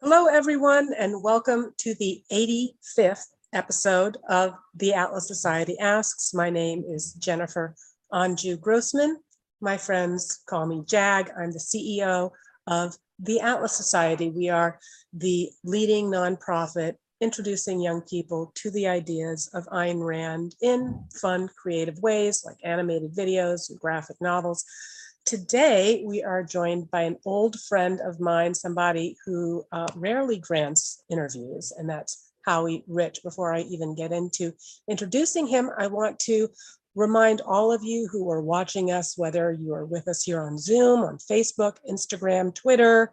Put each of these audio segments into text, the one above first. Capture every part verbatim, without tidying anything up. Hello, everyone, and welcome to the eighty-fifth episode of The Atlas Society Asks. My name is Jennifer Anju Grossman. My friends call me Jag. I'm the C E O of The Atlas Society. We are the leading nonprofit introducing young people to the ideas of Ayn Rand in fun, creative ways like animated videos and graphic novels. Today, we are joined by an old friend of mine, somebody who uh, rarely grants interviews, and that's Howie Rich. Before I even get into introducing him, I want to remind all of you who are watching us, whether you are with us here on Zoom, on Facebook, Instagram, Twitter,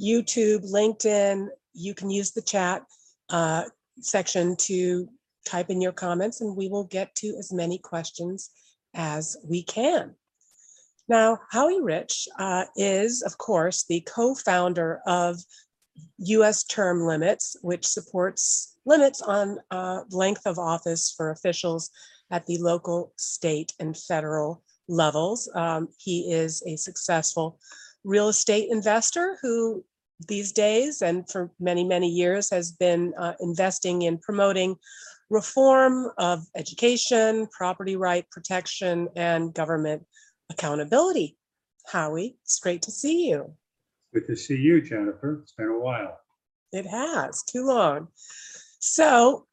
YouTube, LinkedIn, you can use the chat uh, section to type in your comments, and we will get to as many questions as we can. Now, Howie Rich uh, is, of course, the co-founder of U S Term Limits, which supports limits on uh, length of office for officials at the local, state, and federal levels. Um, he is a successful real estate investor who these days and for many, many years has been uh, investing in promoting reform of education, property right protection, and government accountability. Howie, it's great to see you. Good to see you, Jennifer. It's been a while. It has, too long. So,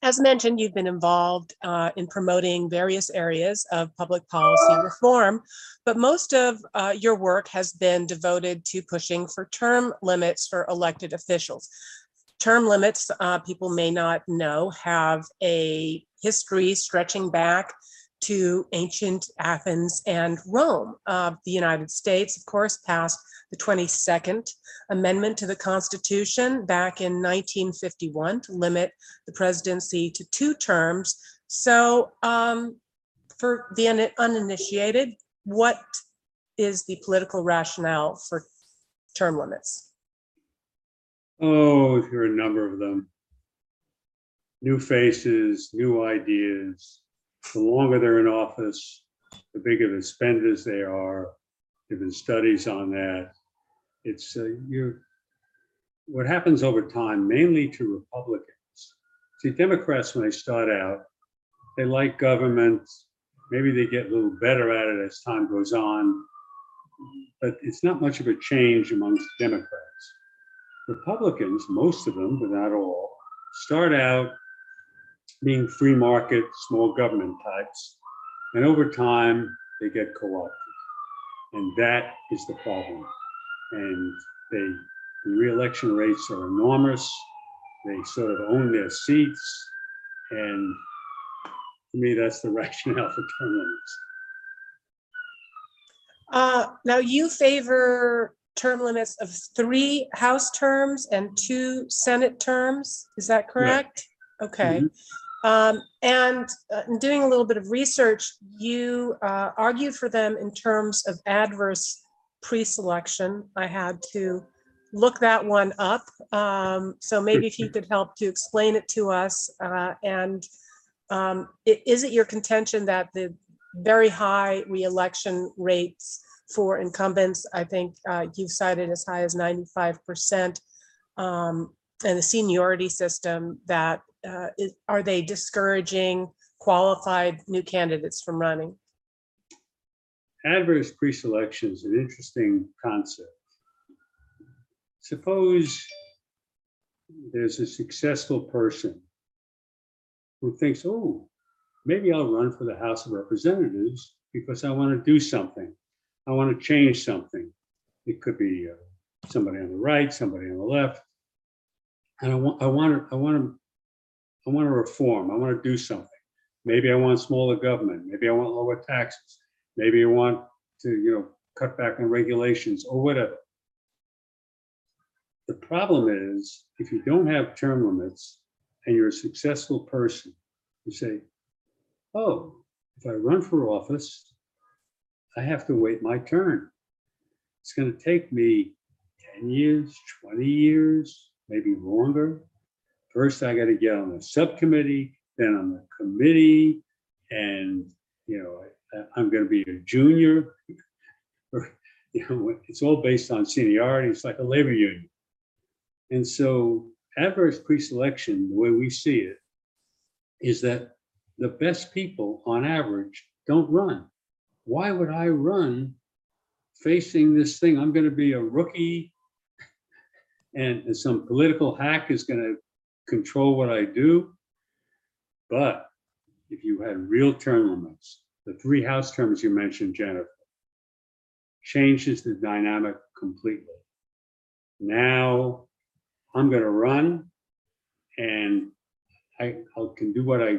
as mentioned, you've been involved uh, in promoting various areas of public policy reform, but most of uh, your work has been devoted to pushing for term limits for elected officials. Term limits, uh, people may not know, have a history stretching back to ancient Athens and Rome. Uh, the United States, of course, passed the twenty-second Amendment to the Constitution back in nineteen fifty-one to limit the presidency to two terms. So um, for the un- uninitiated, what is the political rationale for term limits? Oh, there are a number of them. New faces, new ideas. The longer they're in office, the bigger the spenders they are. There have been studies on that. It's uh, you're, what happens over time, mainly to Republicans. See, Democrats, when they start out, they like government. Maybe they get a little better at it as time goes on, but it's not much of a change amongst Democrats. Republicans, most of them, but not all, start out being free market, small government types. And over time, they get co-opted. And that is the problem. And they, the re-election rates are enormous. They sort of own their seats. And to me, that's the rationale for term limits. Uh, now, you favor term limits of three House terms and two Senate terms. Is that correct? No. Okay. Mm-hmm. Um, and uh, in doing a little bit of research, you uh, argued for them in terms of adverse preselection. I had to look that one up. Um, so maybe if you could help to explain it to us. Uh, and um, it, is it your contention that the very high reelection rates for incumbents, I think uh, you've cited as high as ninety-five percent, um, and the seniority system that Uh, is, are they discouraging qualified new candidates from running? Adverse preselection is an interesting concept. Suppose there's a successful person who thinks, oh, maybe I'll run for the House of Representatives because I want to do something. I want to change something. It could be uh, somebody on the right, somebody on the left. And I want, I want to, I want to, I want to reform. I want to do something. Maybe I want smaller government. Maybe I want lower taxes. Maybe I want to, you know, cut back on regulations or whatever. The problem is, if you don't have term limits and you're a successful person, you say, oh, if I run for office, I have to wait my turn. It's going to take me ten years, twenty years, maybe longer. First, I got to get on the subcommittee, then on the committee, and, you know, I, I'm going to be a junior. You know, it's all based on seniority. It's like a labor union. And so adverse preselection, the way we see it, is that the best people on average don't run. Why would I run facing this thing? I'm going to be a rookie and some political hack is going to control what I do. But if you had real term limits, the three House terms you mentioned, Jennifer, changes the dynamic completely. Now I'm going to run and I, I can do what I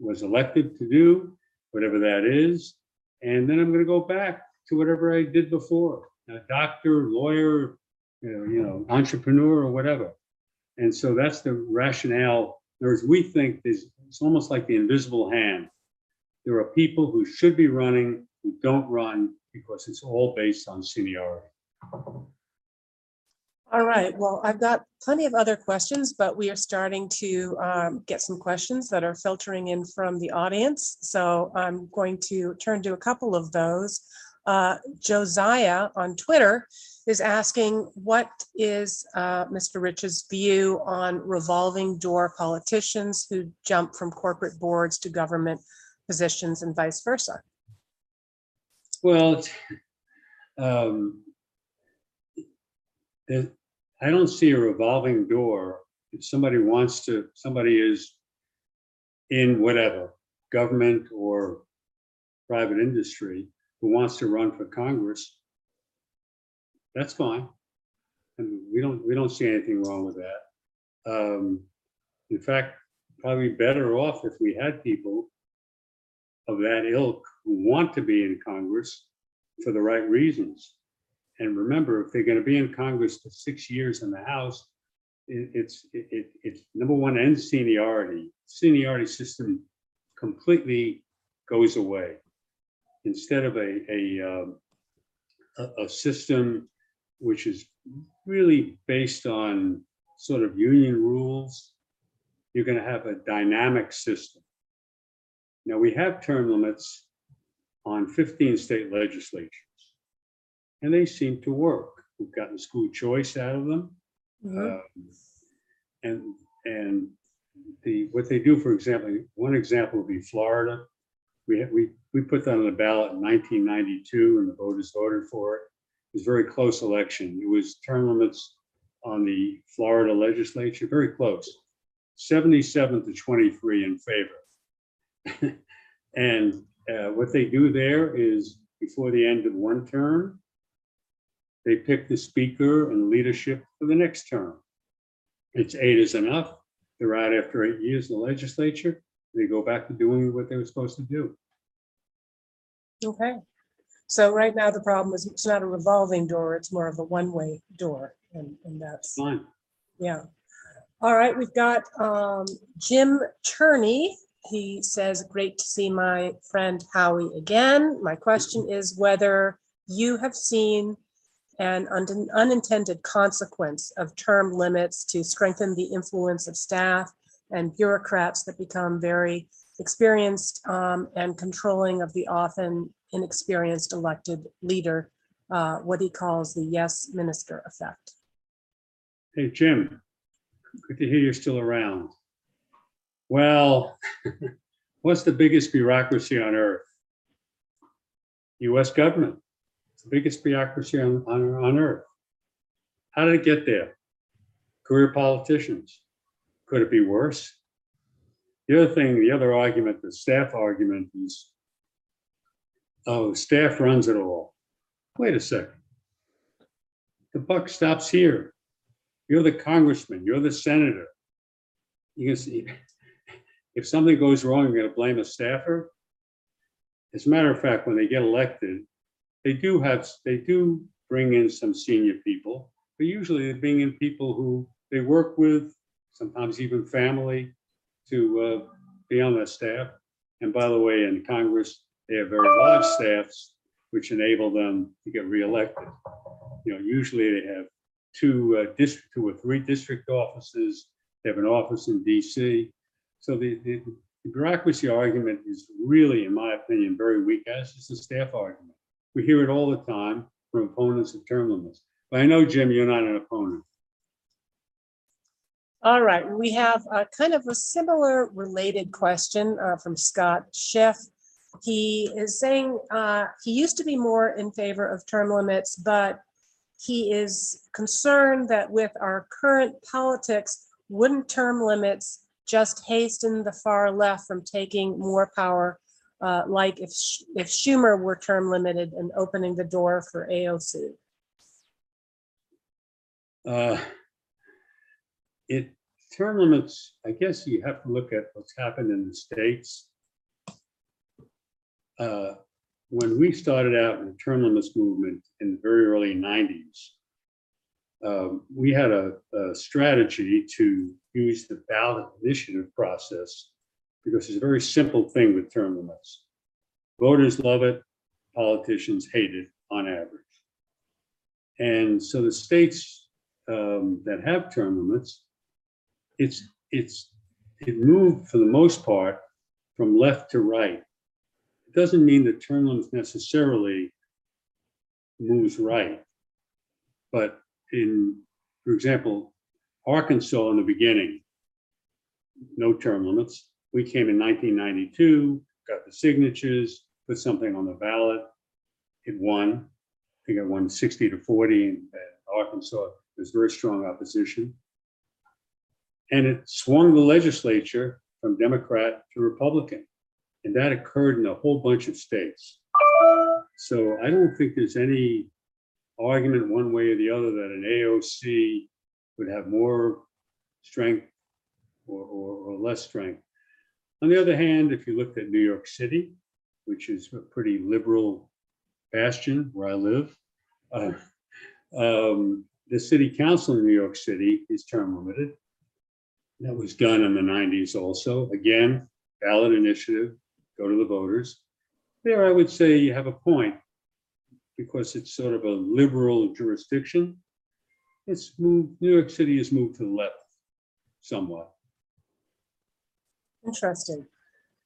was elected to do, whatever that is, and then I'm going to go back to whatever I did before, a doctor, lawyer, you know, you know, entrepreneur or whatever. And so that's the rationale. Whereas we think there's, it's almost like the invisible hand. There are people who should be running who don't run because it's all based on seniority. All right, well, I've got plenty of other questions, but we are starting to um, get some questions that are filtering in from the audience. So I'm going to turn to a couple of those. Uh, Josiah on Twitter is asking, what is uh, Mister Rich's view on revolving door politicians who jump from corporate boards to government positions and vice versa? Well, um, I don't see a revolving door. If somebody wants to, somebody is in whatever, government or private industry, who wants to run for Congress, that's fine. And we don't we don't see anything wrong with that. Um, in fact, probably better off if we had people of that ilk who want to be in Congress for the right reasons. And remember, if they're going to be in Congress for six years in the House, it, it's it, it, it's number one, ends seniority. Seniority system completely goes away. Instead of a a, um, a a system which is really based on sort of union rules, you're going to have a dynamic system. Now, we have term limits on fifteen state legislatures, and they seem to work. We've gotten school choice out of them. Mm-hmm. um, and and the what they do, for example, one example would be Florida. We have, we we put that on the ballot in nineteen ninety-two, and the voters voted for it. It was a very close election. It was term limits on the Florida legislature, very close, seventy-seven to twenty-three in favor. And uh, what they do there is, before the end of one term, they pick the speaker and leadership for the next term. It's eight is enough. They're out after eight years in the legislature. They go back to doing what they were supposed to do. Okay. So right now the problem is it's not a revolving door, it's more of a one-way door. And, and that's fine. Yeah. All right, we've got um, Jim Turney. He says, great to see my friend Howie again. My question is whether you have seen an un- unintended consequence of term limits to strengthen the influence of staff and bureaucrats that become very experienced um, and controlling of the often inexperienced elected leader, uh, what he calls the yes minister effect. Hey, Jim, good to hear you're still around. Well, what's the biggest bureaucracy on earth? U S government. It's the biggest bureaucracy on, on, on earth. How did it get there? Career politicians. Could it be worse? The other thing, the other argument, the staff argument is, oh, staff runs it all. Wait a second. The buck stops here. You're the congressman, you're the senator. You can see, if something goes wrong, you're gonna blame a staffer. As a matter of fact, when they get elected, they do have, they do bring in some senior people, but usually they bring in people who they work with, sometimes even family, to uh, be on that staff. And by the way, in Congress, they have very large staffs, which enable them to get reelected. You know, usually they have two, uh, district, two or three district offices. They have an office in D C. So the, the, the bureaucracy argument is really, in my opinion, very weak. As it's a staff argument. We hear it all the time from opponents of term limits. But I know, Jim, you're not an opponent. All right, we have a kind of a similar related question uh, from Scott Schiff. He is saying uh, he used to be more in favor of term limits, but he is concerned that with our current politics, wouldn't term limits just hasten the far left from taking more power, uh, like if, if Schumer were term limited and opening the door for A O C? Uh, it term limits, I guess you have to look at what's happened in the States. Uh, when we started out in the term limits movement in the very early nineties, um, we had a, a strategy to use the ballot initiative process because it's a very simple thing with term limits. Voters love it, politicians hate it on average. And so the states um, that have term limits, it's it's it moved for the most part from left to right. Doesn't mean that term limits necessarily moves right. But in, for example, Arkansas in the beginning, no term limits. We came in nineteen ninety-two, got the signatures, put something on the ballot. It won. I think it won sixty to forty in Arkansas. There's very strong opposition. And it swung the legislature from Democrat to Republican. And that occurred in a whole bunch of states. So I don't think there's any argument one way or the other that an A O C would have more strength or, or, or less strength. On the other hand, if you looked at New York City, which is a pretty liberal bastion where I live, uh, um, the city council in New York City is term limited. That was done in the nineties also. Again, ballot initiative. Go to the voters. There, I would say you have a point because it's sort of a liberal jurisdiction. It's moved, New York City has moved to the left somewhat. Interesting.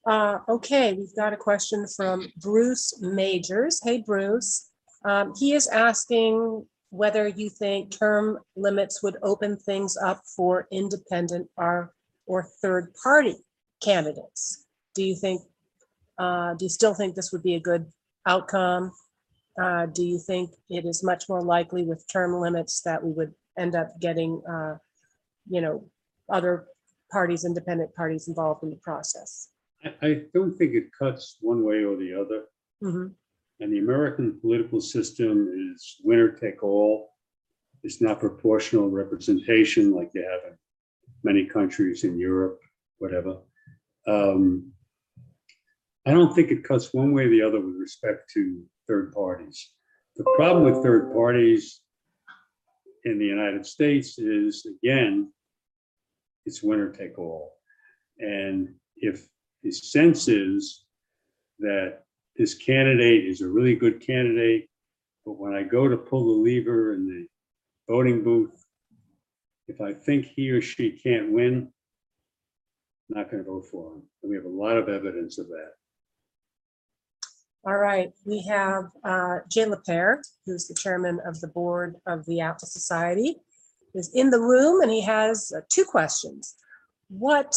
Uh, okay, we've got a question from Bruce Majors. Hey, Bruce. Um, he is asking whether you think term limits would open things up for independent or, or third party candidates. Do you think Uh, do you still think this would be a good outcome? Uh, do you think it is much more likely with term limits that we would end up getting, uh, you know, other parties, independent parties involved in the process? I don't think it cuts one way or the other. Mm-hmm. And the American political system is winner take all. It's not proportional representation like they have in many countries in Europe, whatever. Um, I don't think it cuts one way or the other with respect to third parties. The problem with third parties in the United States is, again, it's winner take all. And if the sense is that this candidate is a really good candidate, but when I go to pull the lever in the voting booth, if I think he or she can't win, I'm not going to vote for him. And we have a lot of evidence of that. All right, we have uh, Jay LaPere, who's the chairman of the board of the Atlas Society, is in the room, and he has uh, two questions. What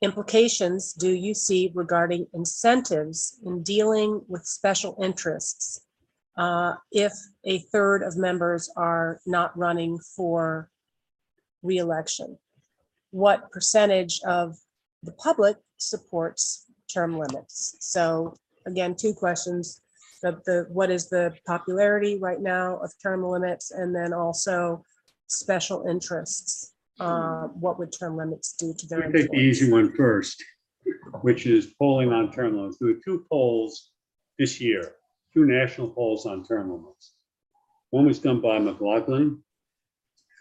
implications do you see regarding incentives in dealing with special interests uh, if a third of members are not running for re-election? What percentage of the public supports term limits? So, again, two questions. The, the, what is the popularity right now of term limits? And then also special interests. Uh, what would term limits do to their interests? Take the easy one first, which is polling on term limits. There were two polls this year, two national polls on term limits. One was done by McLaughlin.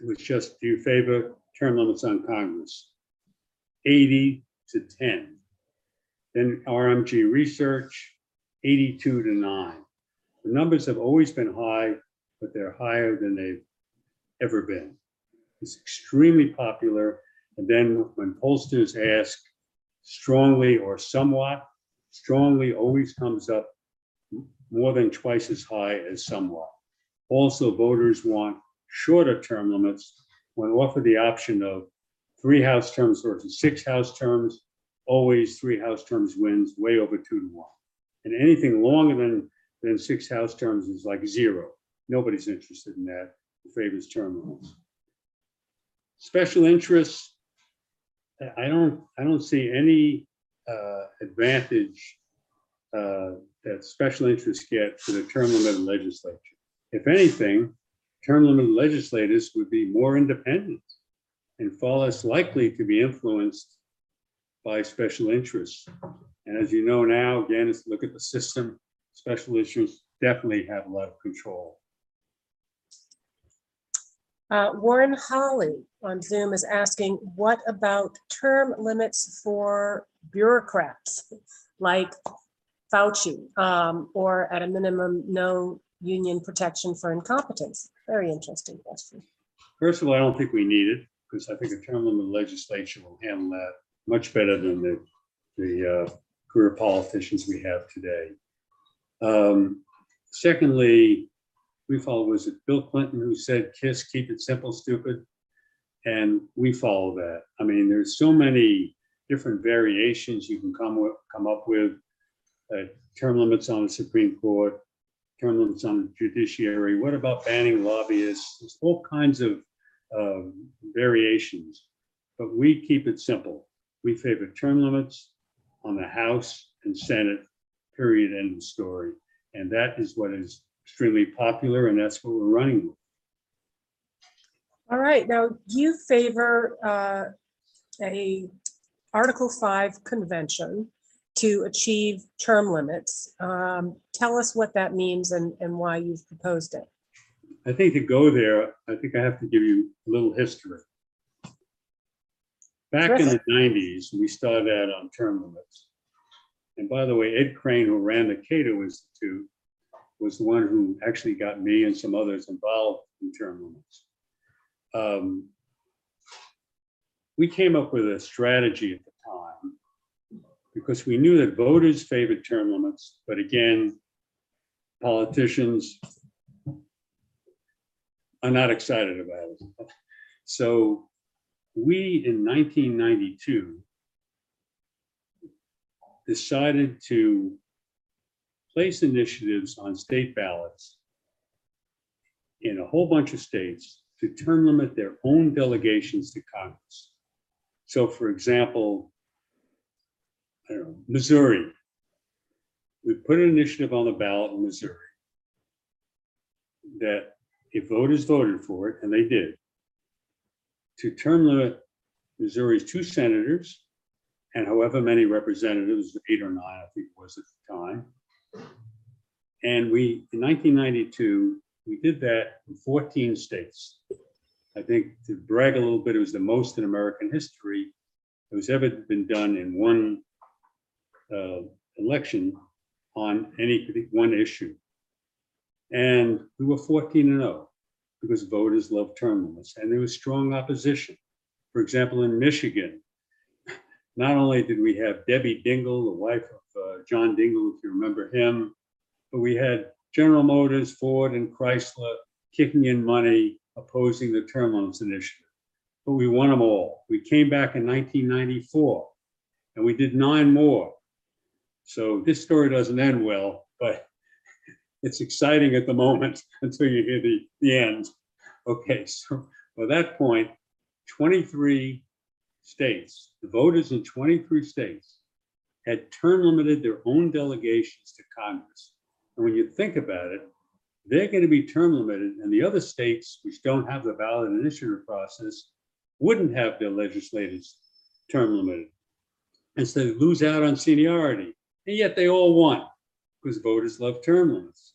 It was just, do you favor term limits on Congress? eighty to ten. Then R M G Research, eighty-two to nine. The numbers have always been high, but they're higher than they've ever been. It's extremely popular. And then when pollsters ask strongly or somewhat, strongly always comes up more than twice as high as somewhat. Also, voters want shorter term limits. When offered the option of three House terms versus six House terms. Always three House terms wins way over two to one. And anything longer than, than six House terms is like zero. Nobody's interested in that. It favors term limits. Special interests, I don't, I don't see any uh, advantage uh, that special interests get for the term limited legislature. If anything, term limited legislators would be more independent and far less likely to be influenced by special interests. And as you know now, again, if you look at the system, special interests definitely have a lot of control. Uh, Warren Holly on Zoom is asking, what about term limits for bureaucrats like Fauci, um, or at a minimum, no union protection for incompetence? Very interesting question. First of all, I don't think we need it, because I think a term limit legislature will handle that much better than the, the uh, career politicians we have today. Um, secondly, we follow, was it Bill Clinton who said, "Kiss, keep it simple, stupid," and we follow that. I mean, there's so many different variations you can come with, come up with. Uh, term limits on the Supreme Court, term limits on the judiciary. What about banning lobbyists? There's all kinds of uh, variations, but we keep it simple. We favor term limits on the House and Senate, period, end of story. And that is what is extremely popular, and that's what we're running with. All right, now you favor uh, a Article five convention to achieve term limits. Um, tell us what that means and, and why you've proposed it. I think to go there, I think I have to give you a little history. Back in the nineties, we started out on term limits. And by the way, Ed Crane, who ran the Cato Institute, was the one who actually got me and some others involved in term limits. Um, we came up with a strategy at the time because we knew that voters favored term limits, but again, politicians are not excited about it. So we, in nineteen ninety-two, decided to place initiatives on state ballots in a whole bunch of states to term limit their own delegations to Congress. So for example, I don't know, Missouri. We put an initiative on the ballot in Missouri that if voters voted for it, and they did, to term limit Missouri's two senators and however many representatives, eight or nine, I think it was at the time. And we, in nineteen ninety-two, we did that in fourteen states. I think, to brag a little bit, it was the most in American history that was ever been done in one uh, election on any one issue. And we were fourteen and oh because voters love term limits, and there was strong opposition. For example, in Michigan, not only did we have Debbie Dingell, the wife of uh, John Dingell, if you remember him, but we had General Motors, Ford, and Chrysler kicking in money, opposing the term limits initiative. But we won them all. We came back in nineteen ninety-four, and we did nine more. So this story doesn't end well, but it's exciting at the moment until you hear the, the end. Okay, so by that point, twenty-three states, the voters in twenty-three states had term limited their own delegations to Congress. And when you think about it, they're going to be term limited, and the other states which don't have the ballot initiative process wouldn't have their legislators term limited. And so they lose out on seniority, and yet they all won because voters love term limits.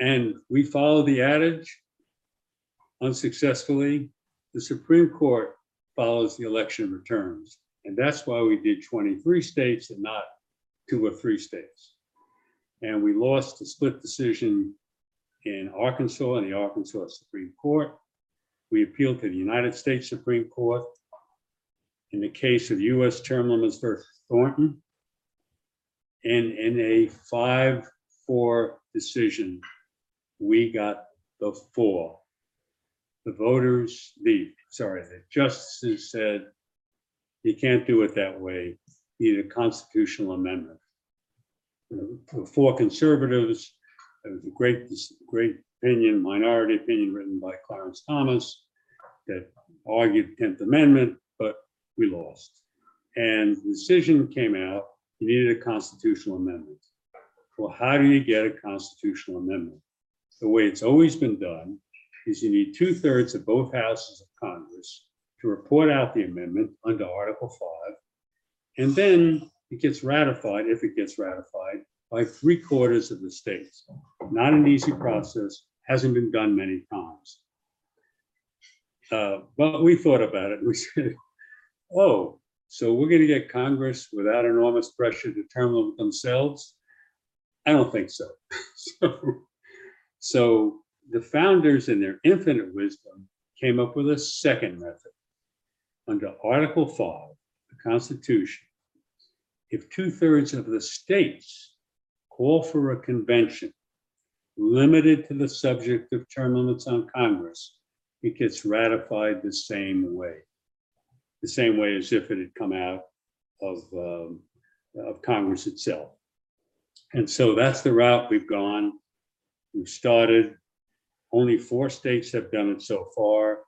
And we follow the adage unsuccessfully. The Supreme Court follows the election returns. And that's why we did twenty-three states and not two or three states. And we lost a split decision in Arkansas and the Arkansas Supreme Court. We appealed to the United States Supreme Court in the case of U S Term Limits versus Thornton. And in a five four decision, we got the four. the voters, the, sorry, the justices said, you can't do it that way, you need a constitutional amendment. For conservatives, there was a great, great opinion, minority opinion written by Clarence Thomas that argued tenth Amendment, but we lost. And the decision came out, you needed a constitutional amendment. Well, how do you get a constitutional amendment? The way it's always been done is you need two thirds of both houses of Congress to report out the amendment under Article five. And then it gets ratified, if it gets ratified, by three quarters of the states. Not an easy process, hasn't been done many times. Uh, but we thought about it and we said, oh, so we're going to get Congress without enormous pressure to term limit themselves? I don't think so. so. So the founders, in their infinite wisdom, came up with a second method. Under Article five, the Constitution, if two-thirds of the states call for a convention limited to the subject of term limits on Congress, it gets ratified the same way. The same way as if it had come out of, um, of Congress itself. And so that's the route we've gone. We've started. Only four states have done it so far: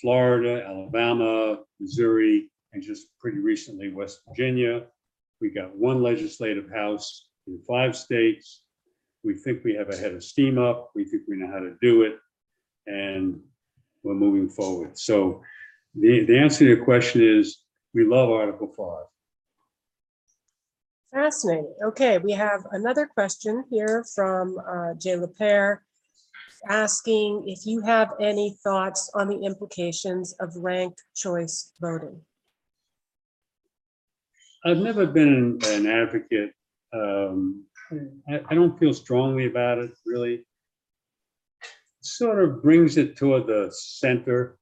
Florida, Alabama, Missouri, and just pretty recently, West Virginia. We got one legislative house in five states. We think we have a head of steam up. We think we know how to do it, and we're moving forward. So the, the answer to your question is, we love Article five. Fascinating. Okay, we have another question here from uh, Jay LaPere, asking if you have any thoughts on the implications of ranked choice voting. I've never been an, an advocate. Um, I, I don't feel strongly about it, really. It sort of brings it toward the center,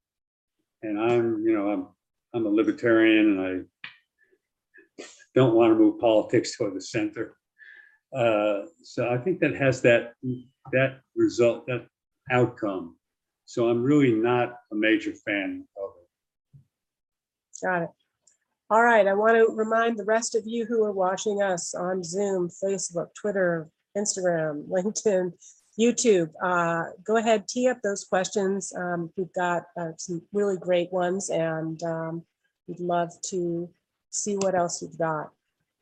and I'm, you know, I'm, I'm a libertarian, and I don't want to move politics toward the center. Uh, so I think that has that, that result, that outcome. So I'm really not a major fan of it. Got it. All right, I want to remind the rest of you who are watching us on Zoom, Facebook, Twitter, Instagram, LinkedIn, YouTube, uh, go ahead, tee up those questions. Um, we've got uh, some really great ones, and um, we'd love to see what else you've got.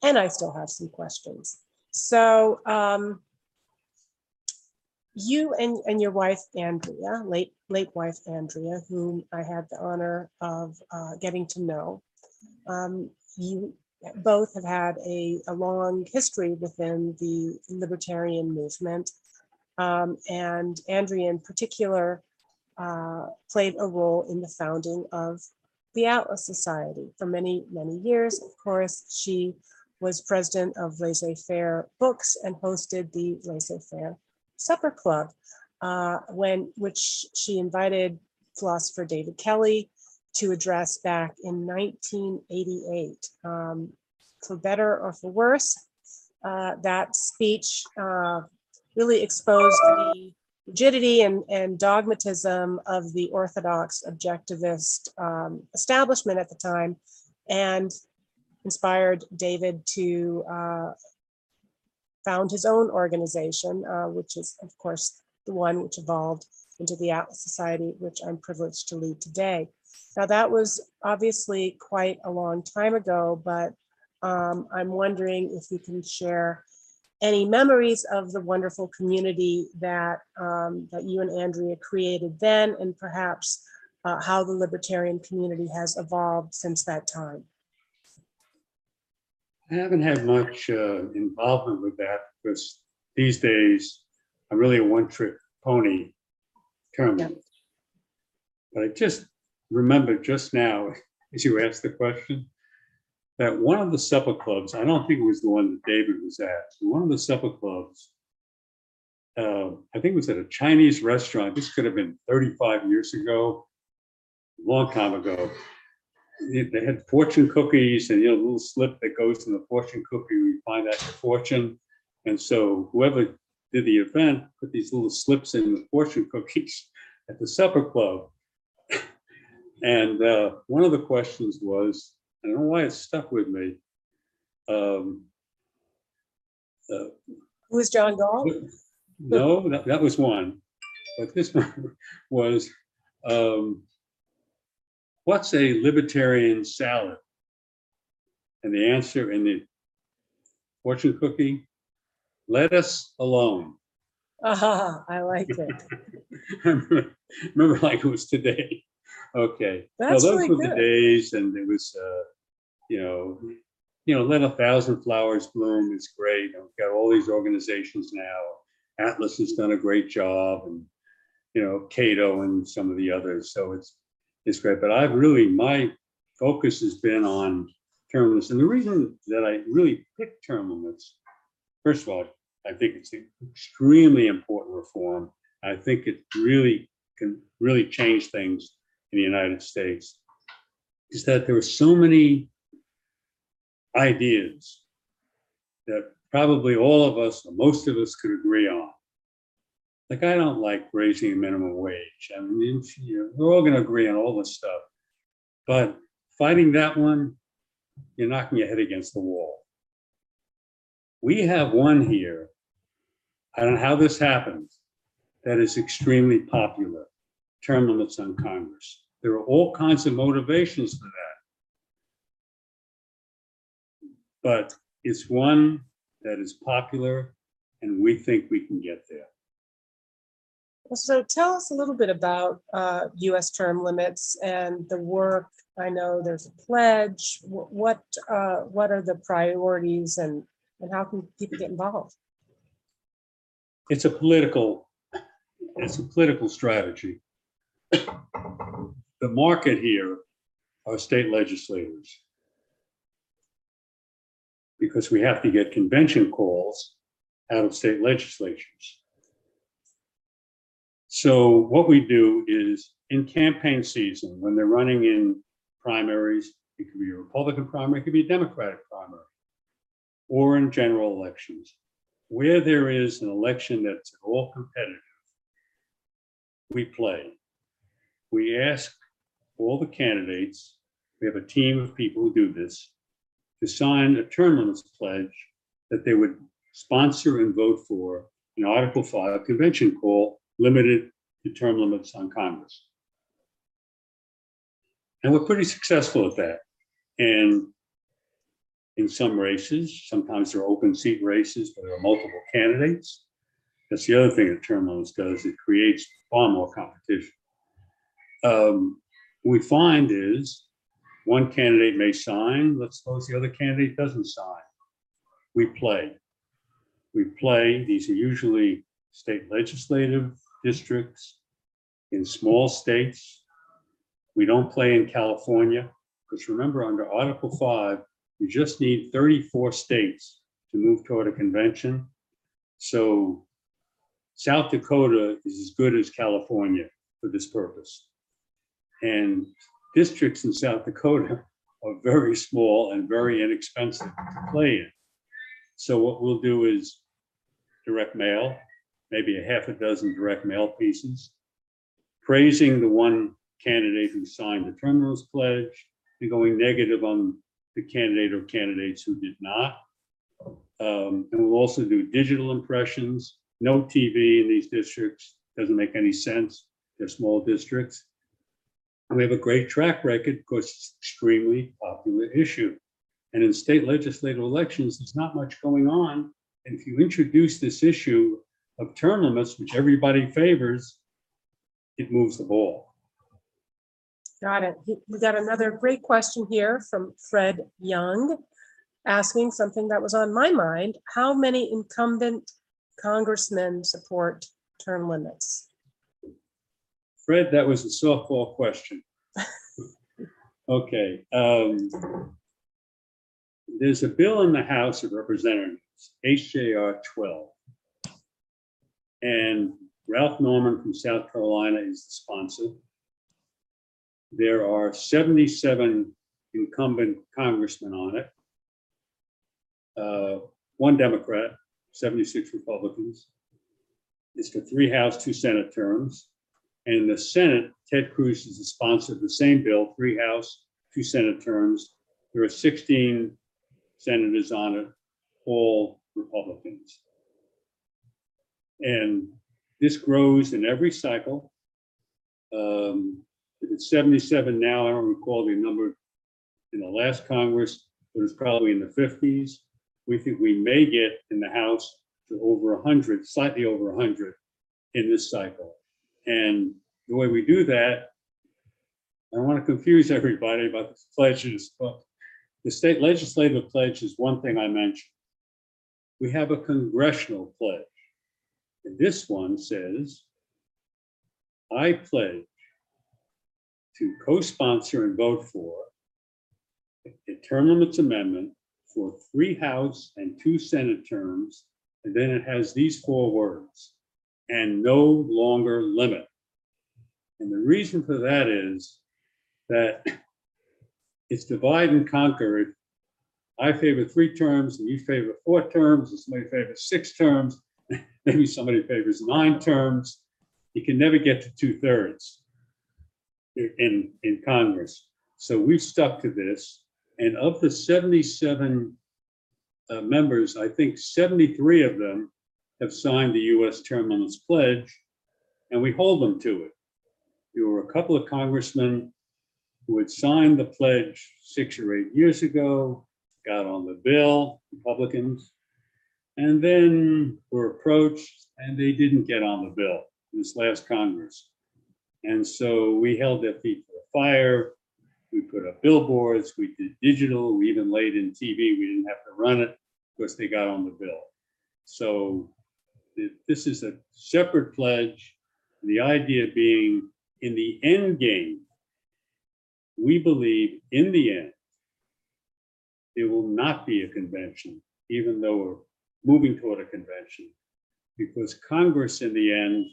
And I still have some questions. So um, you and, and your wife, Andrea, late late wife, Andrea, whom I had the honor of uh, getting to know, um, you both have had a, a long history within the libertarian movement. Um, and Andrea in particular uh, played a role in the founding of the Atlas Society. For many, many years, of course, she was president of Laissez-faire Books and hosted the Laissez-faire Supper Club, uh, when which she invited philosopher David Kelly to address back in nineteen eighty-eight. Um, for better or for worse, uh, that speech uh, really exposed the rigidity and, and dogmatism of the orthodox objectivist um, establishment at the time, and inspired David to uh, found his own organization, uh, which is, of course, the one which evolved into the Atlas Society, which I'm privileged to lead today. Now, that was obviously quite a long time ago, but um, I'm wondering if you can share any memories of the wonderful community that um, that you and Andrea created then, and perhaps uh, how the libertarian community has evolved since that time. I haven't had much uh, involvement with that, because these days I'm really a one-trick pony term. Yeah. But I just remembered just now, as you asked the question, that one of the supper clubs, I don't think it was the one that David was at, one of the supper clubs, uh, I think it was at a Chinese restaurant. This could have been thirty-five years ago, a long time ago. They had fortune cookies, and, you know, a little slip that goes in the fortune cookie, we find out your fortune. And so whoever did the event put these little slips in the fortune cookies at the supper club. And uh, one of the questions was, I don't know why it stuck with me. Um, uh, Who was John Dingell? No, that, that was one. But this one was, um, what's a libertarian salad? And the answer in the fortune cookie, let us alone. Aha, uh-huh, I like it. I remember, remember like it was today. Okay, That's so those really were good. the days, and it was, uh, you know, you know, let a thousand flowers bloom. It's great. We've got all these organizations now. Atlas has done a great job, and you know, Cato and some of the others. So it's it's great. But I've really my focus has been on term limits, and the reason that I really picked term limits, first of all, I think it's an extremely important reform. I think it really can really change things in the United States, is that there were so many ideas that probably all of us, or most of us, could agree on. Like, I don't like raising the minimum wage. I mean, you know, we're all gonna agree on all this stuff, but fighting that one, you're knocking your head against the wall. We have one here, I don't know how this happens, that is extremely popular, term limits on Congress. There are all kinds of motivations for that. But it's one that is popular, and we think we can get there. Well, so tell us a little bit about uh, U S term limits and the work. I know there's a pledge. What, uh, what are the priorities, and and how can people get involved? It's a political, it's a political strategy. The market here are state legislators, because we have to get convention calls out of state legislatures. So what we do is, in campaign season, when they're running in primaries, it could be a Republican primary, it could be a Democratic primary, or in general elections, where there is an election that's at all competitive, we play. We ask all the candidates, we have a team of people who do this, to sign a term limits pledge that they would sponsor and vote for an Article five convention call limited to term limits on Congress. And we're pretty successful at that. And in some races, sometimes there are open seat races where there are multiple candidates. That's the other thing that term limits does, it creates far more competition. Um, what we find is one candidate may sign, let's suppose the other candidate doesn't sign. We play. We play, these are usually state legislative districts in small states. We don't play in California, because remember, under Article five, you just need thirty-four states to move toward a convention. So South Dakota is as good as California for this purpose. And districts in South Dakota are very small and very inexpensive to play in. So what we'll do is direct mail, maybe a half a dozen direct mail pieces, praising the one candidate who signed the term limits pledge and going negative on the candidate or candidates who did not. Um, and we'll also do digital impressions, no T V in these districts, doesn't make any sense, they're small districts. We have a great track record because it's an extremely popular issue. And in state legislative elections, there's not much going on. And if you introduce this issue of term limits, which everybody favors, it moves the ball. Got it. We got another great question here from Fred Young, asking something that was on my mind. How many incumbent congressmen support term limits? Fred, that was a softball question. Okay. Um, there's a bill in the House of Representatives, H J R twelve, and Ralph Norman from South Carolina is the sponsor. There are seventy-seven incumbent congressmen on it, uh, one Democrat, seventy-six Republicans. It's for three House, two Senate terms. And in the Senate, Ted Cruz is the sponsor of the same bill, three House, two Senate terms. There are sixteen senators on it, all Republicans. And this grows in every cycle. Um, if it's seventy-seven now, I don't recall the number in the last Congress, but it's probably in the fifties. We think we may get in the House to over one hundred, slightly over one hundred in this cycle. And the way we do that, I don't want to confuse everybody about the pledges, but the state legislative pledge is one thing I mentioned. We have a congressional pledge. And this one says, I pledge to co-sponsor and vote for a term limits amendment for three House and two Senate terms. And then it has these four words, and no longer limit. And the reason for that is that it's divide and conquer. If I favor three terms and you favor four terms, and somebody favors six terms, maybe somebody favors nine terms, you can never get to two thirds in, in Congress. So we've stuck to this. And of the seventy-seven uh, members, I think seventy-three of them have signed the U S Term Limits Pledge, and we hold them to it. There were a couple of congressmen who had signed the pledge six or eight years ago, got on the bill, Republicans, and then were approached and they didn't get on the bill in this last Congress. And so we held their feet to the fire. We put up billboards, we did digital, we even laid in T V, we didn't have to run it because they got on the bill. So this is a separate pledge, the idea being in the end game, we believe in the end, there will not be a convention, even though we're moving toward a convention, because Congress in the end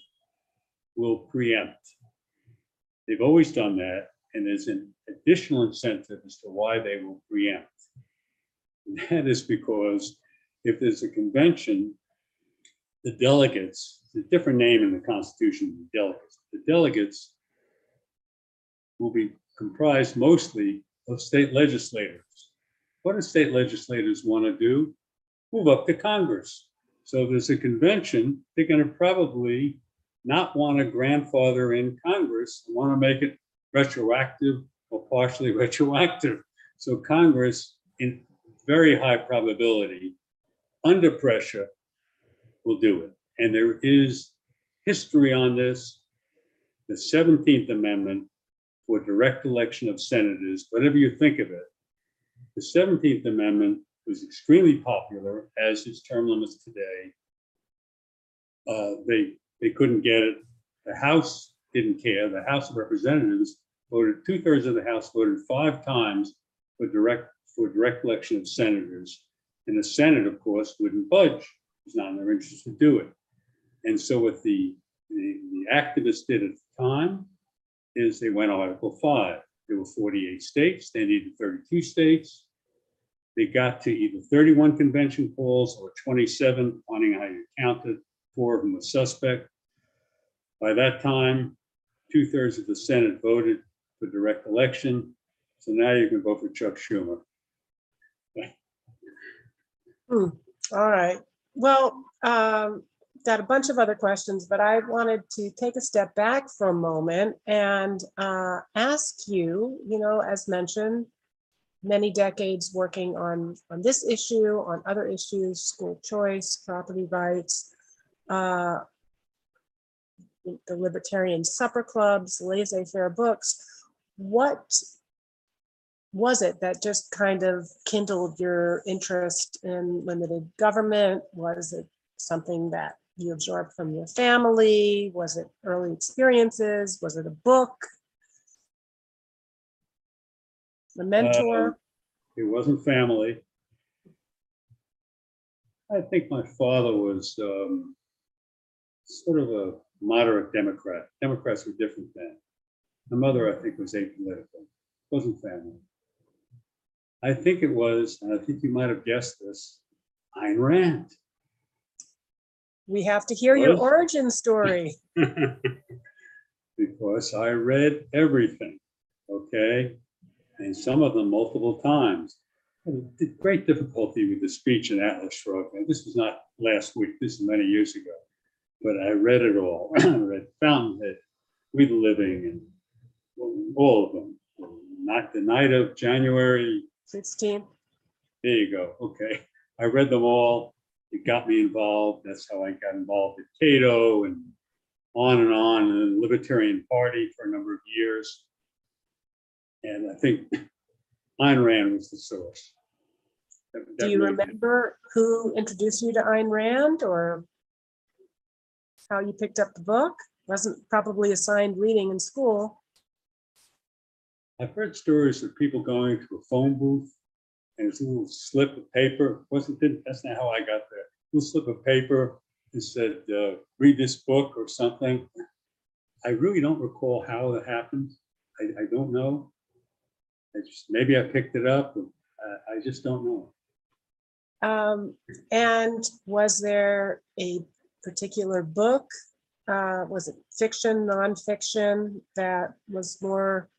will preempt. They've always done that, and there's an additional incentive as to why they will preempt. And that is because if there's a convention, the delegates, it's a different name in the Constitution, the delegates, the delegates will be comprised mostly of state legislators. What do state legislators want to do? Move up to Congress. So if there's a convention, they're going to probably not want to grandfather in Congress, they want to make it retroactive or partially retroactive. So Congress, in very high probability, under pressure, will do it. And there is history on this. The seventeenth Amendment for direct election of senators, whatever you think of it, the seventeenth Amendment was extremely popular, as is term limits today. Uh, they, they couldn't get it. The House didn't care. The House of Representatives voted, two thirds of the House voted five times for direct, for direct election of senators. And the Senate, of course, wouldn't budge. It's not in their interest to do it. And so what the, the, the activists did at the time is they went on Article five. There were forty-eight states. They needed thirty-two states. They got to either thirty-one convention calls or twenty-seven, depending on how you counted. Four of them were suspect. By that time, two-thirds of the Senate voted for direct election. So now you can vote for Chuck Schumer. Hmm. All right. Well, um, got a bunch of other questions, but I wanted to take a step back for a moment and uh, ask you, you know, as mentioned, many decades working on, on this issue, on other issues, school choice, property rights, uh, the Libertarian Supper Clubs, Laissez-faire Books. What was it that just kind of kindled your interest in limited government? Was it something that you absorbed from your family? Was it early experiences? Was it a book? A mentor? Uh, it wasn't family. I think my father was um, sort of a moderate Democrat. Democrats were different then. My mother, I think, was apolitical. It wasn't family. I think it was, and I think you might have guessed this, Ayn Rand. We have to hear what? Your origin story. because I read everything, okay? And some of them multiple times. I had great difficulty with the speech in Atlas Shrugged. And this was not last week, this is many years ago, but I read it all. I read Fountainhead, We the Living, and all of them. Not the night of January sixteenth. There you go, okay. I read them all. It got me involved. That's how I got involved with Cato and on and on, and the Libertarian Party for a number of years. And I think Ayn Rand was the source. That, that Do you really remember did. Who introduced you to Ayn Rand, or how you picked up the book? Wasn't probably assigned reading in school. I've heard stories of people going to a phone booth and it's a little slip of paper. Wasn't it, that's not how I got there. A little slip of paper and said, uh, read this book or something. I really don't recall how it happened. I, I don't know. I just, maybe I picked it up. And I, I just don't know. Um, and was there a particular book? Uh, was it fiction, nonfiction that was more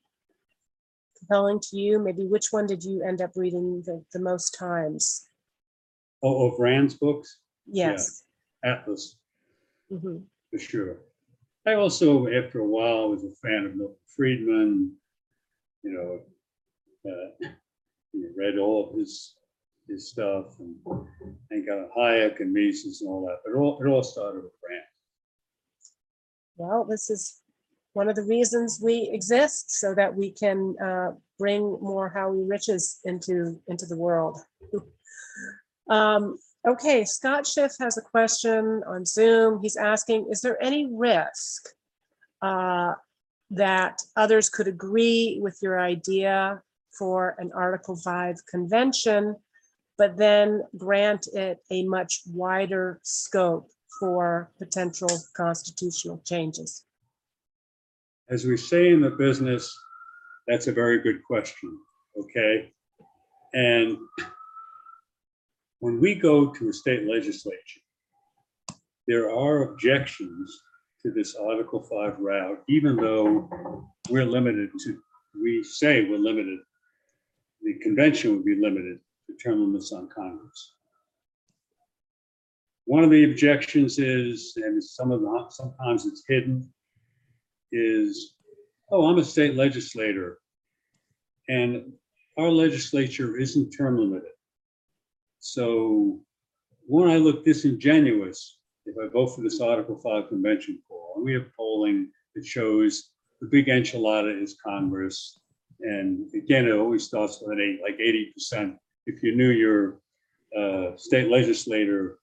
compelling to you? Maybe which one did you end up reading the, the most times? Oh, of Rand's books? Yes. Yeah. Atlas, mm-hmm. for sure. I also, after a while, was a fan of Milton Friedman. You know, uh, you read all of his his stuff, and, and got a Hayek and Mises and all that. But it all, it all started with Rand. Well, this is one of the reasons we exist, so that we can uh, bring more Howie Riches into into the world. um, Okay, Scott Schiff has a question on Zoom. He's asking, is there any risk uh, that others could agree with your idea for an Article five convention, but then grant it a much wider scope for potential constitutional changes? As we say in the business, that's a very good question, okay? And when we go to a state legislature, there are objections to this Article five route, even though we're limited to, we say we're limited, the convention would be limited to term limits on Congress. One of the objections is, and some of the, sometimes it's hidden, is, oh, I'm a state legislator, and our legislature isn't term limited. So, won't I look disingenuous if I vote for this Article five convention call? And we have polling that shows the big enchilada is Congress. And again, it always starts with an eight, like eighty percent. If you knew your uh, state legislator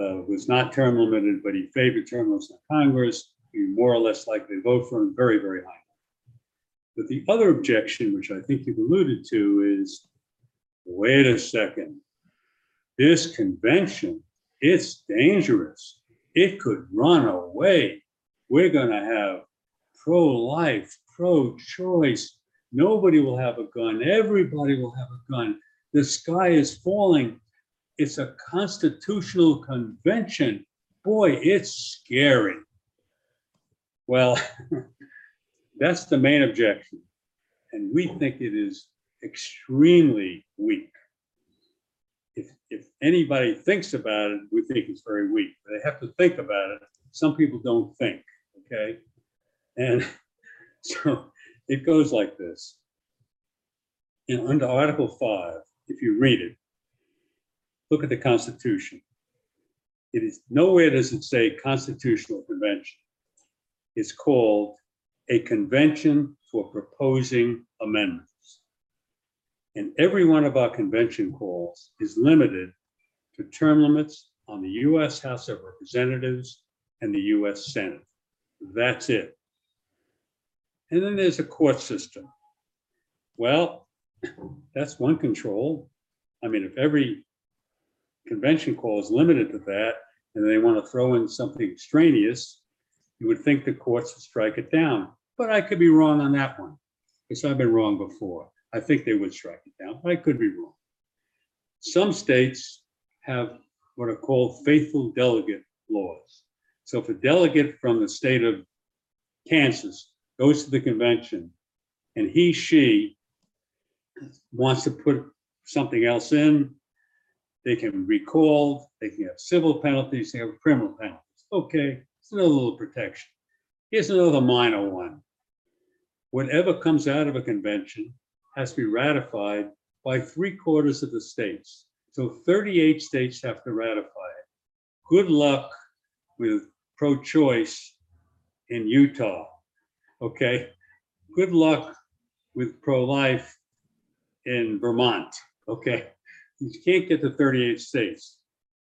uh, was not term limited, but he favored term limits on Congress, you're more or less likely to vote for him, very, very high. But the other objection, which I think you've alluded to, is, wait a second. This convention, it's dangerous. It could run away. We're going to have pro-life, pro-choice. Nobody will have a gun. Everybody will have a gun. The sky is falling. It's a constitutional convention. Boy, it's scary. Well, that's the main objection. And we think it is extremely weak. If, if anybody thinks about it, we think it's very weak. They have to think about it. Some people don't think, okay? And so it goes like this. And under Article five, if you read it, look at the Constitution. It is, nowhere does it say constitutional convention. It's called a convention for proposing amendments. And every one of our convention calls is limited to term limits on the U S House of Representatives and the U S Senate. That's it. And then there's a court system. Well, that's one control. I mean, if every convention call is limited to that, and they want to throw in something extraneous, you would think the courts would strike it down. But I could be wrong on that one, because I've been wrong before. I think they would strike it down, but I could be wrong. Some states have what are called faithful delegate laws. So if a delegate from the state of Kansas goes to the convention, and he, she wants to put something else in, they can be recalled, they can have civil penalties, they have criminal penalties. Okay, it's another little protection. Here's another minor one. Whatever comes out of a convention has to be ratified by three quarters of the states. So thirty-eight states have to ratify it. Good luck with pro-choice in Utah, okay? Good luck with pro-life in Vermont, okay? You can't get to thirty-eight states.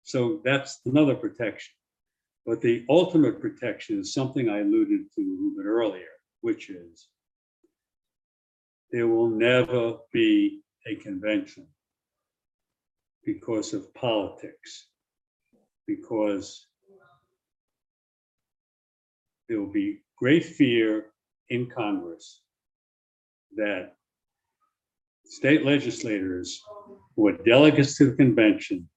So that's another protection. But the ultimate protection is something I alluded to a little bit earlier, which is there will never be a convention because of politics, because there will be great fear in Congress that state legislators who are delegates to the convention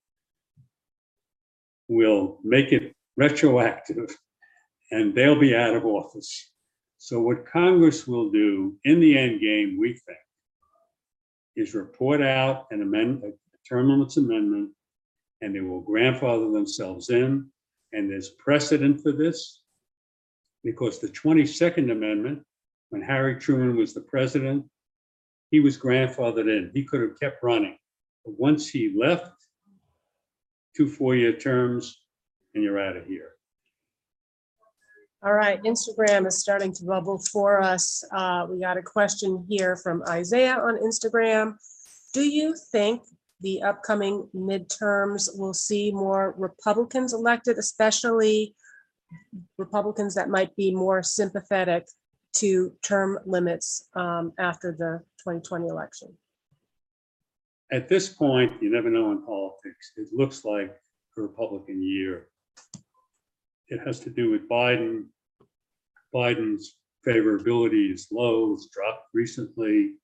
will make it retroactive and they'll be out of office. So what Congress will do in the end game, we think, is report out an amendment, a term limits amendment, and they will grandfather themselves in. And there's precedent for this because the twenty-second Amendment, when Harry Truman was the president, he was grandfathered in. He could have kept running. But once he left, two four-year terms, and you're out of here. All right, Instagram is starting to bubble for us. Uh, we got a question here from Isaiah on Instagram. Do you think the upcoming midterms will see more Republicans elected, especially Republicans that might be more sympathetic to term limits um, after the twenty twenty election? At this point, you never know in politics. It looks like a Republican year. It has to do with Biden. Biden's favorability is low, it's dropped recently.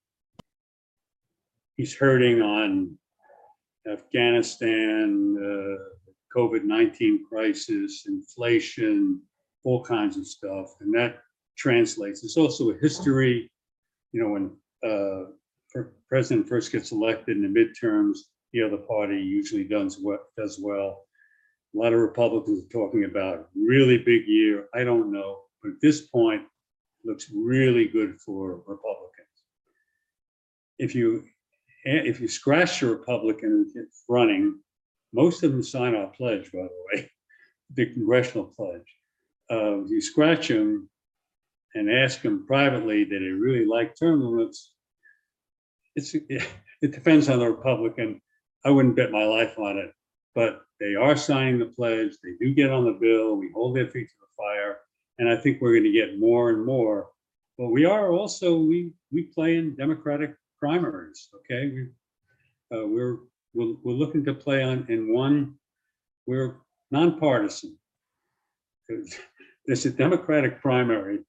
He's hurting on Afghanistan, uh, COVID nineteen crisis, inflation, all kinds of stuff, and that translates. There's also a history, you know, when uh, the president first gets elected in the midterms, the other party usually does well. A lot of Republicans are talking about really big year. I don't know, but at this point, it looks really good for Republicans. If you if you scratch a Republican who gets running, most of them sign our pledge, by the way, the congressional pledge. Uh, if you scratch them and ask them privately that they really like term limits, it's it depends on the Republican. I wouldn't bet my life on it, but they are signing the pledge, they do get on the bill, we hold their feet to the fire, and I think we're gonna get more and more. But we are also, we we play in Democratic primaries, okay? We, uh, we're, we're, we're looking to play on in one, we're nonpartisan. There's a Democratic primary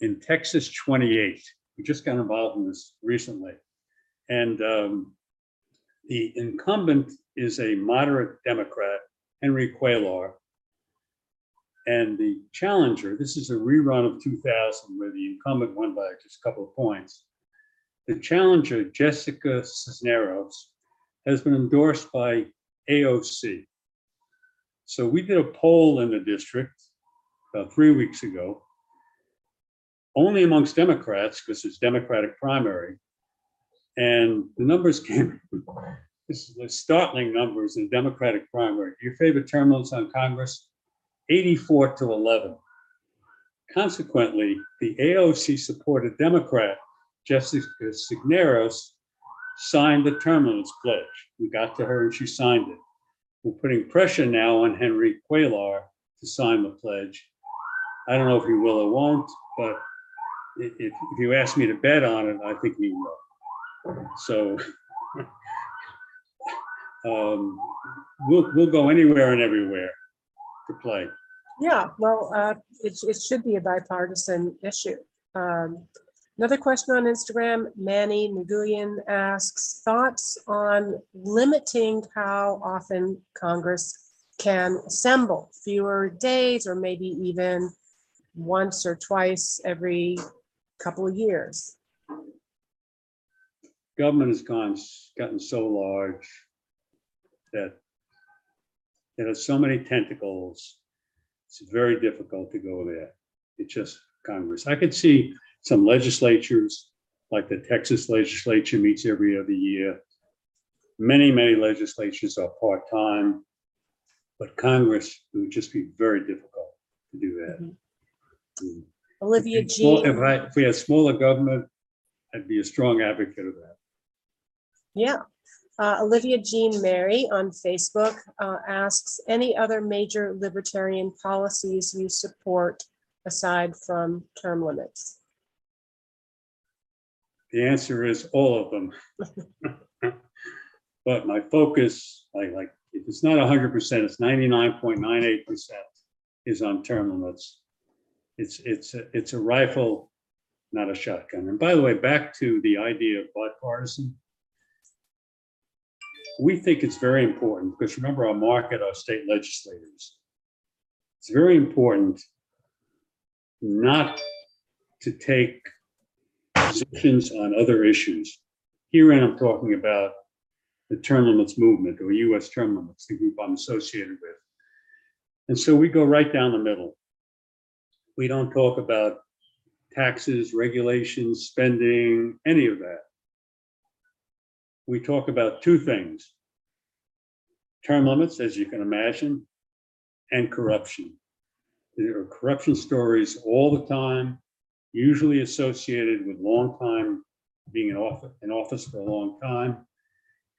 in Texas twenty-eight. We just got involved in this recently. And um, the incumbent is a moderate Democrat, Henry Cuellar, and the challenger, this is a rerun of two thousand where the incumbent won by just a couple of points. The challenger, Jessica Cisneros, has been endorsed by A O C. So we did a poll in the district about three weeks ago, only amongst Democrats, because it's Democratic primary, and the numbers came. This is the startling numbers in the Democratic primary. Your favorite term limits on Congress, eighty-four to eleven. Consequently, the A O C-supported Democrat, Jessica Cisneros, signed the term limits pledge. We got to her and she signed it. We're putting pressure now on Henry Cuellar to sign the pledge. I don't know if he will or won't, but if, if you ask me to bet on it, I think he will. So. Um, we'll we'll go anywhere and everywhere to play. Yeah, well, uh, it it should be a bipartisan issue. Um, another question on Instagram, Manny Nguyen asks thoughts on limiting how often Congress can assemble, fewer days, or maybe even once or twice every couple of years. Government has gone, gotten so large that it has so many tentacles. It's very difficult to go there. It's just Congress. I could see some legislatures, like the Texas legislature meets every other year. Many, many legislatures are part-time, but Congress, it would just be very difficult to do that. Mm-hmm. Mm-hmm. Olivia G. Small, if, I, if we had smaller government, I'd be a strong advocate of that. Yeah. Uh, Olivia Jean Mary on Facebook uh, asks, any other major libertarian policies you support aside from term limits? The answer is all of them. But my focus, like, like if it's not one hundred percent, it's ninety-nine point nine eight percent is on term limits. It's, it's, a, it's a rifle, not a shotgun. And by the way, back to the idea of bipartisan. We think it's very important because remember our market, our state legislators. It's very important not to take positions on other issues. Herein I'm talking about the term limits movement or U S Term Limits, the group I'm associated with. And so we go right down the middle. We don't talk about taxes, regulations, spending, any of that. We talk about two things, term limits, as you can imagine, and corruption. There are corruption stories all the time, usually associated with long time, being in office, in office for a long time.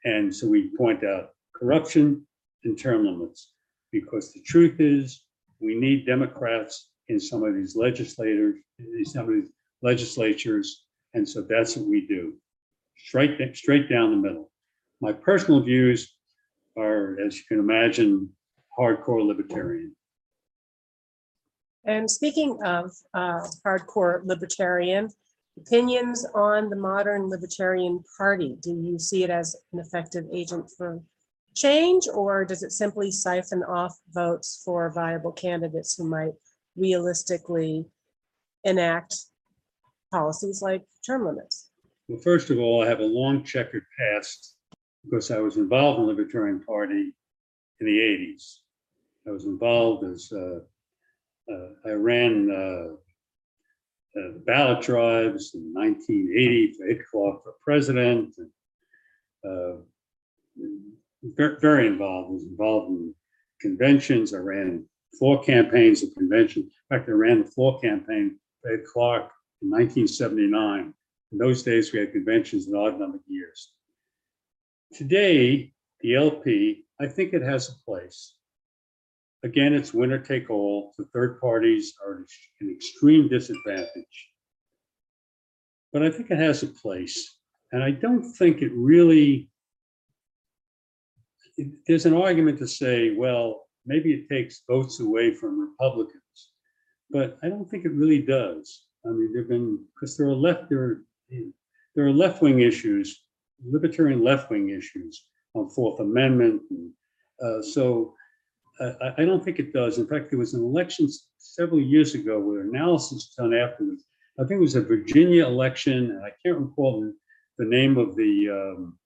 And so we point out corruption and term limits, because the truth is we need Democrats in some of these legislators, in some of these legislatures, and so that's what we do. Straight, straight down the middle. My personal views are, as you can imagine, hardcore libertarian. And speaking of uh, hardcore libertarian, opinions on the modern Libertarian Party. Do you see it as an effective agent for change, or does it simply siphon off votes for viable candidates who might realistically enact policies like term limits? Well, first of all, I have a long checkered past because I was involved in the Libertarian Party in the eighties. I was involved as uh, uh, I ran uh, uh, ballot drives in nineteen eighty for Ed Clark for president. And, uh, very involved. I was involved in conventions. I ran floor campaigns of conventions. In fact, I ran the floor campaign for Ed Clark in nineteen seventy-nine. In those days, we had conventions in odd numbered years. Today, the L P, I think it has a place. Again, it's winner take all. The third parties are an extreme disadvantage. But I think it has a place. And I don't think it really, it, there's an argument to say, well, maybe it takes votes away from Republicans. But I don't think it really does. I mean, there have been, because there are left, there are, There are left-wing issues, libertarian left-wing issues on Fourth Amendment. And, uh, so I, I don't think it does. In fact, there was an election several years ago where analysis was done afterwards. I think it was a Virginia election, and I can't recall the, the name of the, um,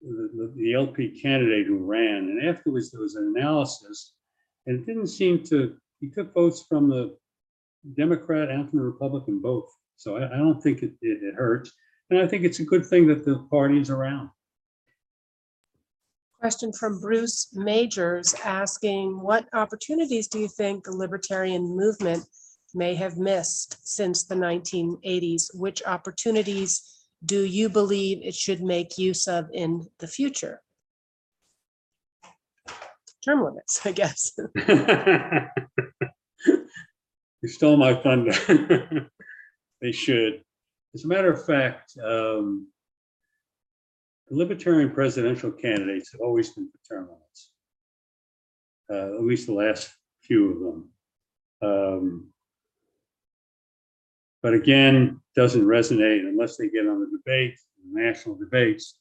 the, the L P candidate who ran. And afterwards, there was an analysis, and it didn't seem to, he took votes from the Democrat and from the Republican both. So I, I don't think it, it, it hurts. And I think it's a good thing that the party is around. Question from Bruce Majors asking, what opportunities do you think the libertarian movement may have missed since the nineteen eighties? Which opportunities do you believe it should make use of in the future? Term limits, I guess. You stole my thunder. They should. As a matter of fact, um, the libertarian presidential candidates have always been for term limits, uh, at least the last few of them. Um, but again, doesn't resonate unless they get on the debate, the national debates.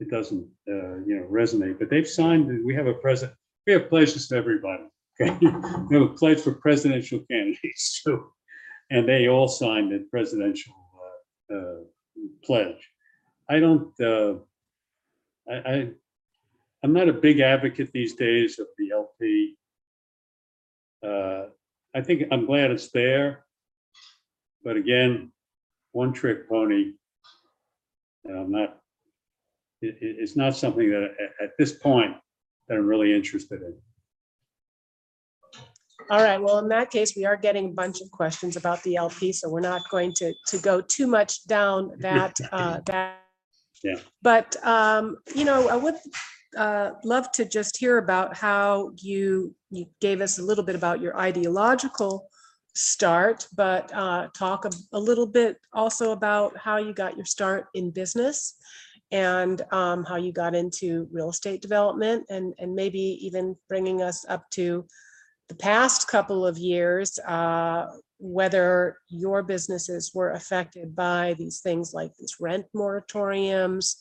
It doesn't, uh, you know, resonate. But they've signed. We have a president. We have pledges to everybody. Okay, we have a pledge for presidential candidates. So. and they all signed the presidential uh, uh, pledge. I don't, uh, I, I, I'm not a big advocate these days of the L P. Uh, I think I'm glad it's there, but again, one trick pony. And I'm not, it, it's not something that I, at this point that I'm really interested in. All right, well, in that case, we are getting a bunch of questions about the L P, so we're not going to, to go too much down that. Uh, that. Yeah. But, um, you know, I would uh, love to just hear about how you, you gave us a little bit about your ideological start, but uh, talk a, a little bit also about how you got your start in business and um, how you got into real estate development, and, and maybe even bringing us up to the past couple of years, uh, whether your businesses were affected by these things like these rent moratoriums,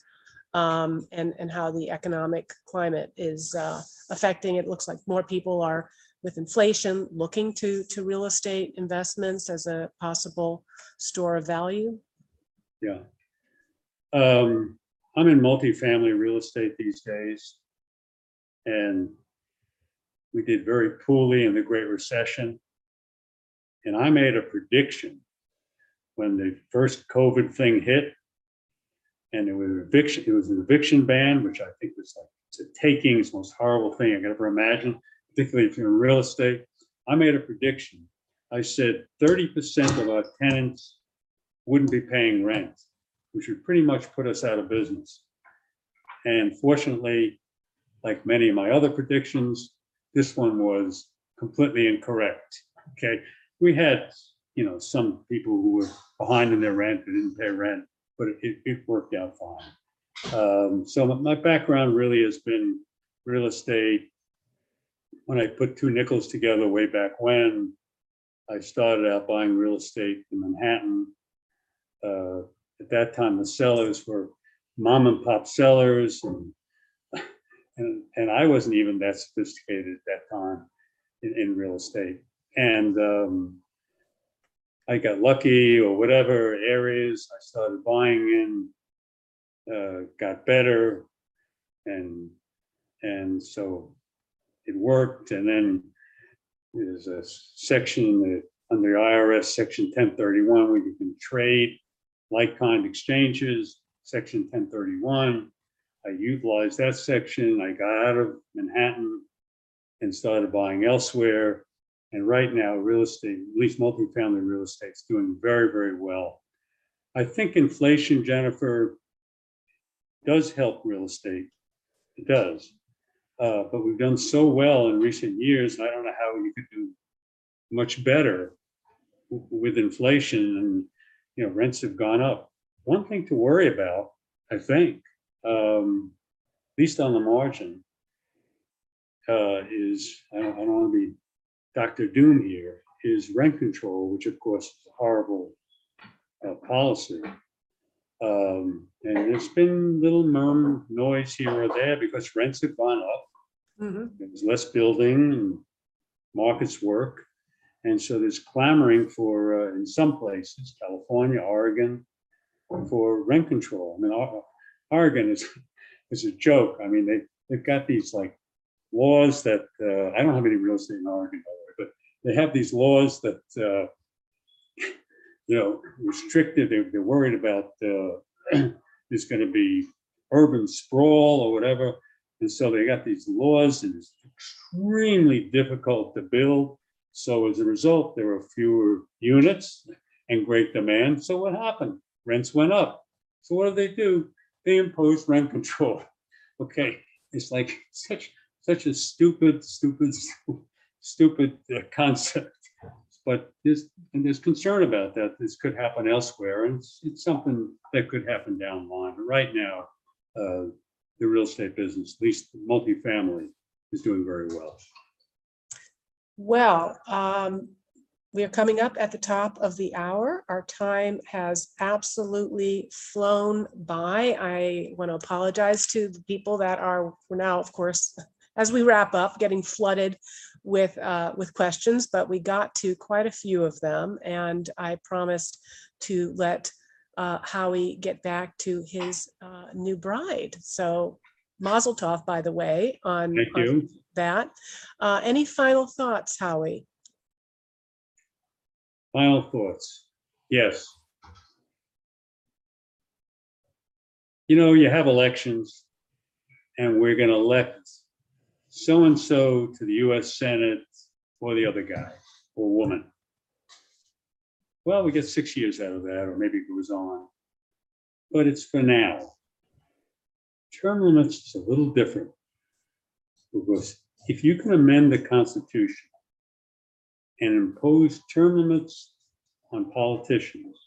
um, and, and how the economic climate is uh, affecting. It looks like more people are, with inflation, looking to, to real estate investments as a possible store of value. Yeah. Um, I'm in multifamily real estate these days, and we did very poorly in the Great Recession. And I made a prediction when the first COVID thing hit, and it was an eviction, it was an eviction ban, which I think was like, it's a takings, most horrible thing I could ever imagine, particularly if you're in real estate. I made a prediction. I said thirty percent of our tenants wouldn't be paying rent, which would pretty much put us out of business. And fortunately, like many of my other predictions, this one was completely incorrect, okay? We had, you know, some people who were behind in their rent and didn't pay rent, but it, it worked out fine. Um, so my background really has been real estate. When I put two nickels together way back when, I started out buying real estate in Manhattan. Uh, at that time, the sellers were mom and pop sellers, and And, and I wasn't even that sophisticated at that time in, in real estate. And um, I got lucky or whatever areas, I started buying in, uh, got better. And, and so it worked. And then there's a section under the I R S, section ten thirty-one, where you can trade like-kind exchanges, section ten thirty-one. I utilized that section. I got out of Manhattan and started buying elsewhere. And right now, real estate, at least multifamily real estate, is doing very, very well. I think inflation, Jennifer, does help real estate. It does. Uh, but we've done so well in recent years, I don't know how you could do much better w- with inflation. And, you know, rents have gone up. One thing to worry about, I think, Um, at least on the margin, uh, is, I don't, I don't want to be Doctor Doom here, is rent control, which of course is a horrible uh, policy. Um, and there's been little murmur noise here or there because rents have gone up. Mm-hmm. There's less building and markets work. And so there's clamoring for, uh, in some places, California, Oregon, for rent control. I mean, our, Oregon is, is a joke. I mean, they, they've got these like laws that, uh, I don't have any real estate in Oregon, by the way, but they have these laws that, uh, you know, restricted. They're, they're worried about uh, there's going to be urban sprawl or whatever. And so they got these laws, and it's extremely difficult to build. So as a result, there were fewer units and great demand. So what happened? Rents went up. So what did they do? They imposed rent control. Okay, it's like such such a stupid, stupid, stupid uh, concept. But there's and there's concern about that. This could happen elsewhere, and it's, it's something that could happen down the line. But right now, uh, the real estate business, at least multifamily, is doing very well. Well, um, we are coming up at the top of the hour. Our time has absolutely flown by. I want to apologize to the people that are, we're now, of course, as we wrap up, getting flooded with uh, with questions, but we got to quite a few of them, and I promised to let uh, Howie get back to his uh, new bride. So Mazel Tov, by the way, on, on that. Uh, any final thoughts, Howie? Final thoughts, yes. You know, you have elections, and we're going to elect so-and-so to the U S Senate or the other guy or woman. Well, we get six years out of that, or maybe it goes on, but it's for now. Term limits is a little different, because if you can amend the Constitution and impose term limits on politicians,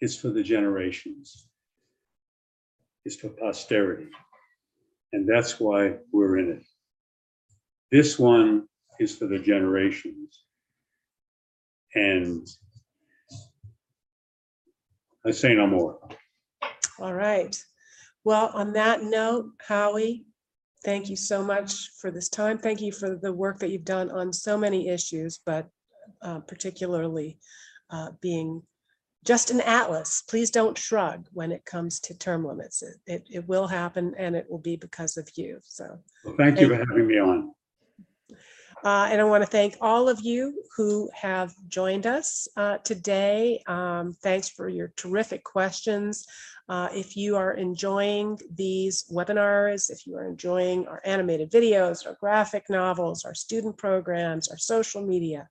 it's for the generations. It's for posterity. And that's why we're in it. This one is for the generations. And I say no more. All right. Well, on that note, Howie, thank you so much for this time. Thank you for the work that you've done on so many issues, but uh, particularly uh, being just an atlas. Please don't shrug when it comes to term limits. It, it, it will happen, and it will be because of you. So well, thank you and, for having me on. Uh, and I want to thank all of you who have joined us uh, today. Um, thanks for your terrific questions. Uh, if you are enjoying these webinars, if you are enjoying our animated videos, our graphic novels, our student programs, our social media,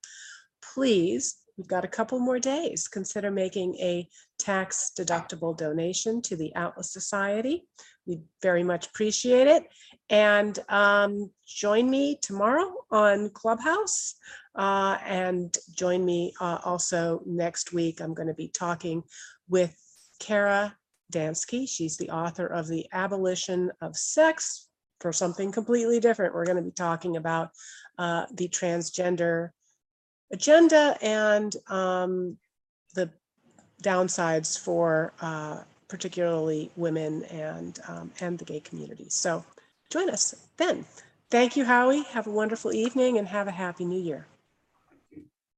please, we've got a couple more days, consider making a tax deductible donation to the Atlas Society. We very much appreciate it. And um, join me tomorrow on Clubhouse, uh, and join me uh, also next week. I'm going to be talking with Kara Dansky. She's the author of The Abolition of Sex. For something completely different, we're going to be talking about uh, the transgender agenda and um, the downsides for uh, particularly women and um, and the gay community. So join us then. Thank you, Howie. Have a wonderful evening and have a happy new year.